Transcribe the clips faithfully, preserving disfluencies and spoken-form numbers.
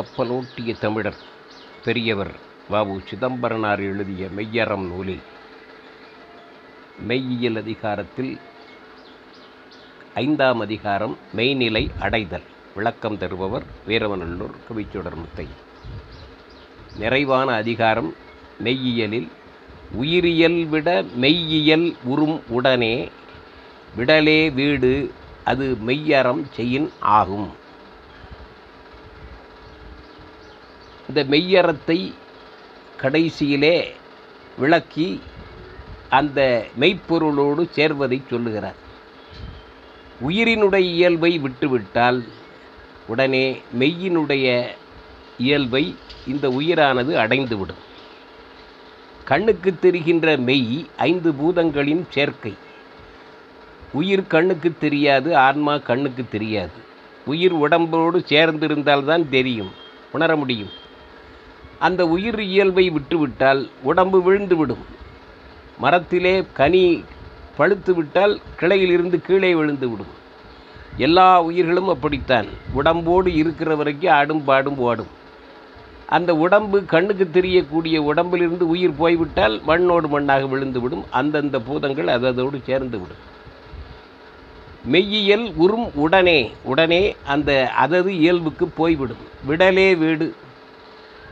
கப்பலோட்டிய தமிழர் பெரியவர் வ.உ. சிதம்பரனார் எழுதிய மெய்யறம் நூலில் மெய்யியல் அதிகாரத்தில் ஐந்தாம் அதிகாரம் மெய்நிலை அடைதல் விளக்கம் தருபவர் வீரவநல்லூர் கவிச்சுடர் முத்தையா. நிறைவான அதிகாரம். மெய்யியலில் உயிரியல் விட மெய்யியல் உறும் உடனே விடலே வீடு அது மெய்யறம் செயின் ஆகும். இந்த மெய்யறத்தை கடைசியிலே விளக்கி அந்த மெய்ப்பொருளோடு சேர்வதை சொல்லுகிறார். உயிரினுடைய இயல்பை விட்டுவிட்டால் உடனே மெய்யினுடைய இயல்பை இந்த உயிரானது அடைந்துவிடும். கண்ணுக்கு தெரிகின்ற மெய் ஐந்து பூதங்களின் சேர்க்கை. உயிர் கண்ணுக்கு தெரியாது, ஆன்மா கண்ணுக்கு தெரியாது. உயிர் உடம்போடு சேர்ந்திருந்தால்தான் தெரியும், உணர முடியும். அந்த உயிர் இயல்பை விட்டுவிட்டால் உடம்பு விழுந்துவிடும். மரத்திலே கனி பழுத்துவிட்டால் கிளையிலிருந்து கீழே விழுந்துவிடும். எல்லா உயிர்களும் அப்படித்தான். உடம்போடு இருக்கிற வரைக்கும் ஆடும் பாடும் ஓடும். அந்த உடம்பு கண்ணுக்கு தெரியக்கூடிய உடம்பிலிருந்து உயிர் போய்விட்டால் மண்ணோடு மண்ணாக விழுந்துவிடும். அந்தந்த பூதங்கள் அதோடு சேர்ந்துவிடும். மெய்யியல் உறும் உடனே உடனே அந்த அதது இயல்புக்கு போய்விடும். விடலே வீடு,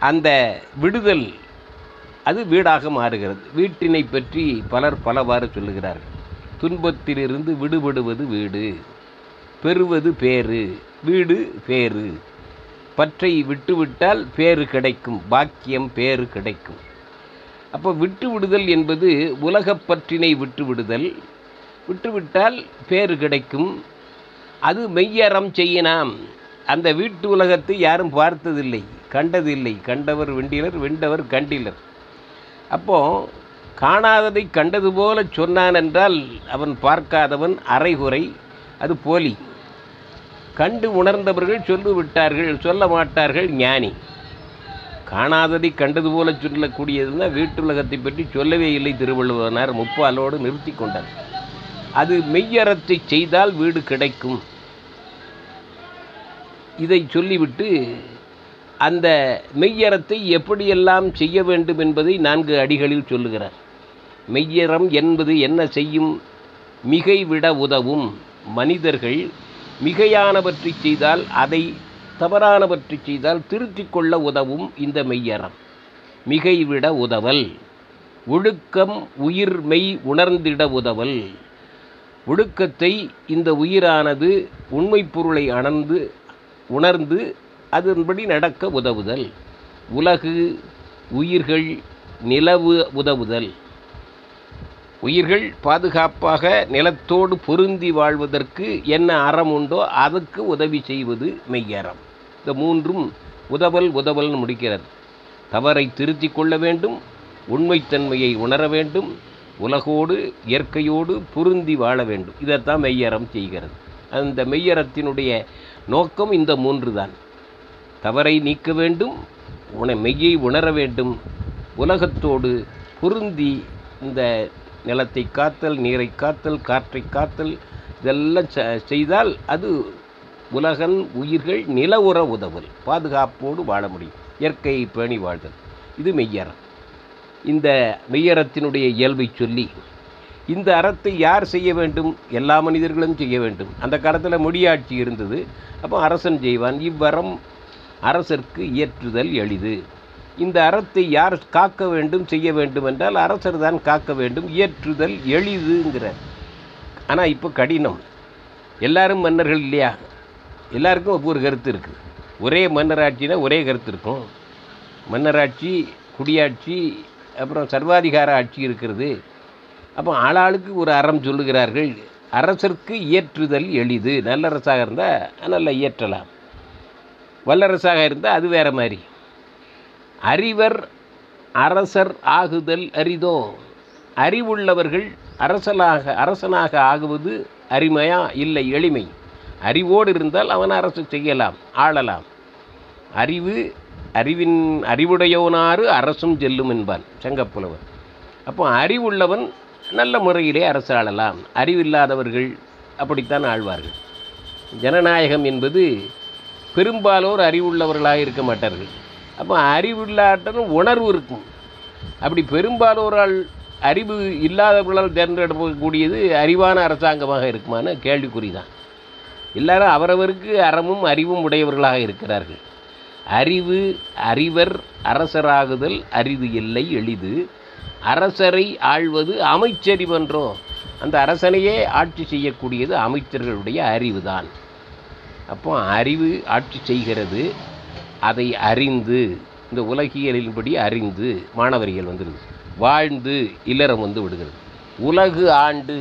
அந்த விடுதல் அது வீடாக மாறுகிறது. வீட்டினை பற்றி பலர் பலவாறு சொல்லுகிறார்கள். துன்பத்திலிருந்து விடுபடுவது வீடு, பெறுவது பேறு, வீடு பேறு. பற்றை விட்டுவிட்டால் பேறு கிடைக்கும், பாக்கியம் பேறு கிடைக்கும். அப்போ விட்டு விடுதல் என்பது உலகப் பற்றினை விட்டு விடுதல். விட்டுவிட்டால் பேறு கிடைக்கும். அது மெய்யறம் செய்யலாம். அந்த வீட்டு உலகத்தை யாரும் பார்த்ததில்லை, கண்டதில்லை. கண்டவர் வெண்டிலர், வெண்டவர் கண்டிலர். அப்போது காணாததை கண்டது போல சொன்னான் என்றால் அவன் பார்க்காதவன், அரைகுறை, அது போலி. கண்டு உணர்ந்தவர்கள் சொல்லிவிட்டார்கள், சொல்ல மாட்டார்கள், ஞானி. காணாததை கண்டது போல சொல்லக்கூடியதுன்னா வீட்டுலகத்தை பற்றி சொல்லவே இல்லை திருவள்ளுவனார், முப்பாலோடு நிறுத்தி கொண்டார். அது மெய்யறத்தை செய்தால் வீடு கிடைக்கும். இதை சொல்லிவிட்டு அந்த மெய்யறத்தை எப்படியெல்லாம் செய்ய வேண்டும் என்பதை நான்கு அடிகளில் சொல்லுகிறார். மெய்யறம் என்பது என்ன செய்யும்? மிகை விட உதவும். மனிதர்கள் மிகையானவற்றை செய்தால், அதை தவறானவற்றை செய்தால் திருத்தி கொள்ள உதவும் இந்த மெய்யறம். மிகை விட உதவல். ஒழுக்கம் உயிர் மெய் உணர்ந்திட உதவல். ஒழுக்கத்தை இந்த உயிரானது உண்மை பொருளை அணர்ந்து உணர்ந்து அதன்படி நடக்க உதவுதல். உலகு உயிர்கள் நிலவு உதவுதல். உயிர்கள் பாதுகாப்பாக நிலத்தோடு பொருந்தி வாழ்வதற்கு என்ன அறம் உண்டோ அதுக்கு உதவி செய்வது மெய்யறம். இந்த மூன்றும் உதவல் உதவல்னு முடிக்கிறது. தவறை திருத்தி கொள்ள வேண்டும், உண்மைத்தன்மையை உணர வேண்டும், உலகோடு இயற்கையோடு பொருந்தி வாழ வேண்டும். இதைத்தான் மெய்யறம் செய்கிறது. அந்த மெய்யறத்தினுடைய நோக்கம் இந்த மூன்று தான். தவறை நீக்க வேண்டும், உன மெய்யை உணர வேண்டும், உலகத்தோடு பொருந்தி இந்த நிலத்தை காத்தல், நீரை காத்தல், காற்றை காத்தல், இதெல்லாம் செய்தால் அது உலகன் உயிர்கள் நிலவுற உதவல். பாதுகாப்போடு வாழ முடியும், இயற்கையை பேணி வாழ்தல். இது மெய்யறம். இந்த மெய்யறத்தினுடைய இயல்பை சொல்லி இந்த அறத்தை யார் செய்ய வேண்டும்? எல்லா மனிதர்களும் செய்ய வேண்டும். அந்த காலத்தில் முடியாட்சி இருந்தது. அப்போ அரசன் செய்வான். இவ்வறம் அரசர்க்கு இயற்றுதல் எளிது. இந்த அறத்தை யார் காக்க வேண்டும், செய்ய வேண்டும் என்றால் அரசர் தான் காக்க வேண்டும். இயற்றுதல் எளிதுங்கிறார். ஆனால் இப்போ கடினம். எல்லாரும் மன்னர்கள் இல்லையா? எல்லாருக்கும் ஒவ்வொரு கருத்து இருக்குது. ஒரே மன்னராட்சினா ஒரே கருத்து இருக்கும். மன்னராட்சி, குடியாட்சி, அப்புறம் சர்வாதிகார ஆட்சி இருக்கிறது. அப்போ ஆளாளுக்கு ஒரு அறம் சொல்லுகிறார்கள். அரசர்க்கு இயற்றுதல் எளிது. நல்லரசாக இருந்தால் நல்லா இயற்றலாம், வல்லரசாக இருந்தால் அது வேறு மாதிரி. அறிவர் அரசர் ஆகுதல் அரிதோ. அறிவுள்ளவர்கள் அரசனாக அரசனாக ஆகுவது அரிமையா? இல்லை, எளிமை. அறிவோடு இருந்தால் அவன் அரசு செய்யலாம், ஆளலாம். அறிவு அறிவின் அறிவுடையவனாறு அரசும் செல்லும் என்பான் செங்கப்புலவர். அப்போ அறிவுள்ளவன் நல்ல முறையிலே அரசு ஆளலாம். அறிவில்லாதவர்கள் அப்படித்தான் ஆழ்வார்கள். ஜனநாயகம் என்பது பெரும்பாலோர் அறிவுள்ளவர்களாக இருக்க மாட்டார்கள். அப்போ அறிவில்லாட்டனும் உணர்வு இருக்கும். அப்படி பெரும்பாலோரால் அறிவு இல்லாதவர்களால் தேர்ந்தெடுக்கக்கூடியது அறிவான அரசாங்கமாக இருக்குமான கேள்விக்குறி தான். எல்லாரும் அவரவருக்கு அறமும் அறிவும் உடையவர்களாக இருக்கிறார்கள். அறிவு அறிவர் அரசராகுதல் அரிது இல்லை எளிது. அரசரை ஆள்வது அமைச்சரிவன்றோ. அந்த அரசனையே ஆட்சி செய்யக்கூடியது அமைச்சர்களுடைய அறிவு தான். அப்போ அறிவு ஆட்சி செய்கிறது. அதை அறிந்து, இந்த உலகியலின்படி அறிந்து மாணவர்கள் வந்துடுது, வாழ்ந்து இல்லறம் வந்து விடுகிறது. உலகு ஆண்டு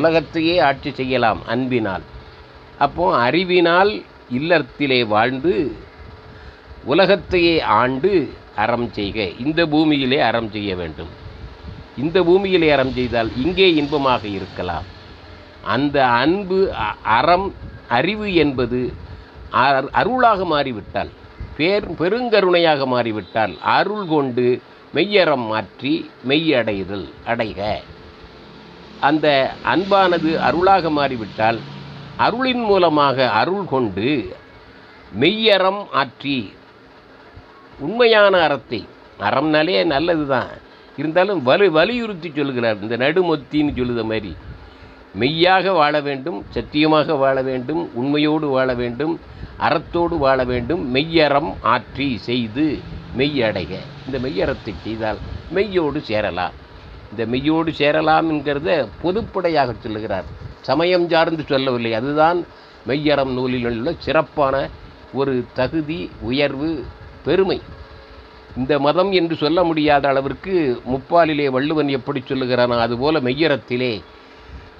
உலகத்தையே ஆட்சி செய்யலாம் அன்பினால். அப்போ அறிவினால் இல்லறத்திலே வாழ்ந்து உலகத்தையே ஆண்டு அறம் செய்க. இந்த பூமியிலே அறம் செய்ய வேண்டும். இந்த பூமியிலே அறம் செய்தால் இங்கே இன்பமாக இருக்கலாம். அந்த அன்பு அறம் அறிவு என்பது அருளாக மாறிவிட்டால், பேர் பெருங்கருணையாக மாறிவிட்டால், அருள் கொண்டு மெய்யறம் மாற்றி மெய்யடைதல் அடைக. அந்த அன்பானது அருளாக மாறிவிட்டால், அருளின் மூலமாக அருள் கொண்டு மெய்யறம் ஆற்றி உண்மையான அறத்தை, அறம்னாலே நல்லது தான், இருந்தாலும் வலு வலியுறுத்தி சொல்கிறார். இந்த நடுமொத்தின்னு சொல்லுத மாதிரி மெய்யாக வாழ வேண்டும், சத்தியமாக வாழ வேண்டும், உண்மையோடு வாழ வேண்டும், அறத்தோடு வாழ வேண்டும், மெய்யறம் ஆற்றி செய்து மெய்யடைக. இந்த மெய்யறத்தை செய்தால் மெய்யோடு சேரலாம். இந்த மெய்யோடு சேரலாம் என்கிறத பொதுப்படையாக சொல்லுகிறார், சமயம் சார்ந்து சொல்லவில்லை. அதுதான் மெய்யறம் நூலில் உள்ள சிறப்பான ஒரு தகுதி, உயர்வு, பெருமை. இந்த மதம் என்று சொல்ல முடியாத அளவிற்கு முப்பாலிலே வள்ளுவன் எப்படி சொல்லுகிறானோ அதுபோல மெய்யறத்திலே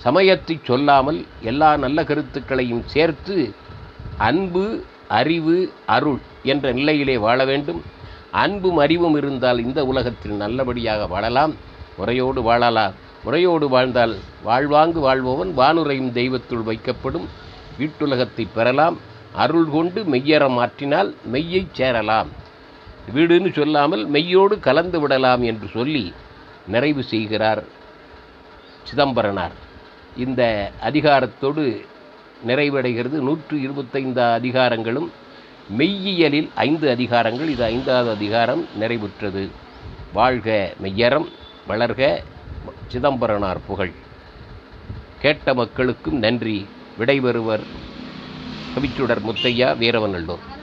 சமயத்தை சொல்லாமல் எல்லா நல்ல கருத்துக்களையும் சேர்த்து அன்பு அறிவு அருள் என்ற நிலையிலே வாழ வேண்டும். அன்பும் அறிவும் இருந்தால் இந்த உலகத்தில் நல்லபடியாக வாழலாம், முறையோடு வாழலாம். முறையோடு வாழ்ந்தால் வாழ்வாங்கு வாழ்பவன் வானுரையும் தெய்வத்துள் வைக்கப்படும், வீட்டுலகத்தை பெறலாம். அருள் கொண்டு மெய்யறம் ஆற்றினால் மெய்யை சேரலாம். வீடுன்னு சொல்லாமல் மெய்யோடு கலந்து விடலாம் என்று சொல்லி நிறைவு செய்கிறார் சிதம்பரனார். இந்த அதிகாரத்தோடு நிறைவடைகிறது. நூற்று இருபத்தைந்து அதிகாரங்களும் மெய்யியலில் ஐந்து அதிகாரங்கள். இது ஐந்தாவது அதிகாரம் நிறைவுற்றது. வாழ்க மெய்யறம், வளர்க சிதம்பரனார் புகழ். கேட்ட மக்களுக்கும் நன்றி. விடைபெறுவர் கவிச்சுடர் முத்தையா, வீரவநல்லூர்.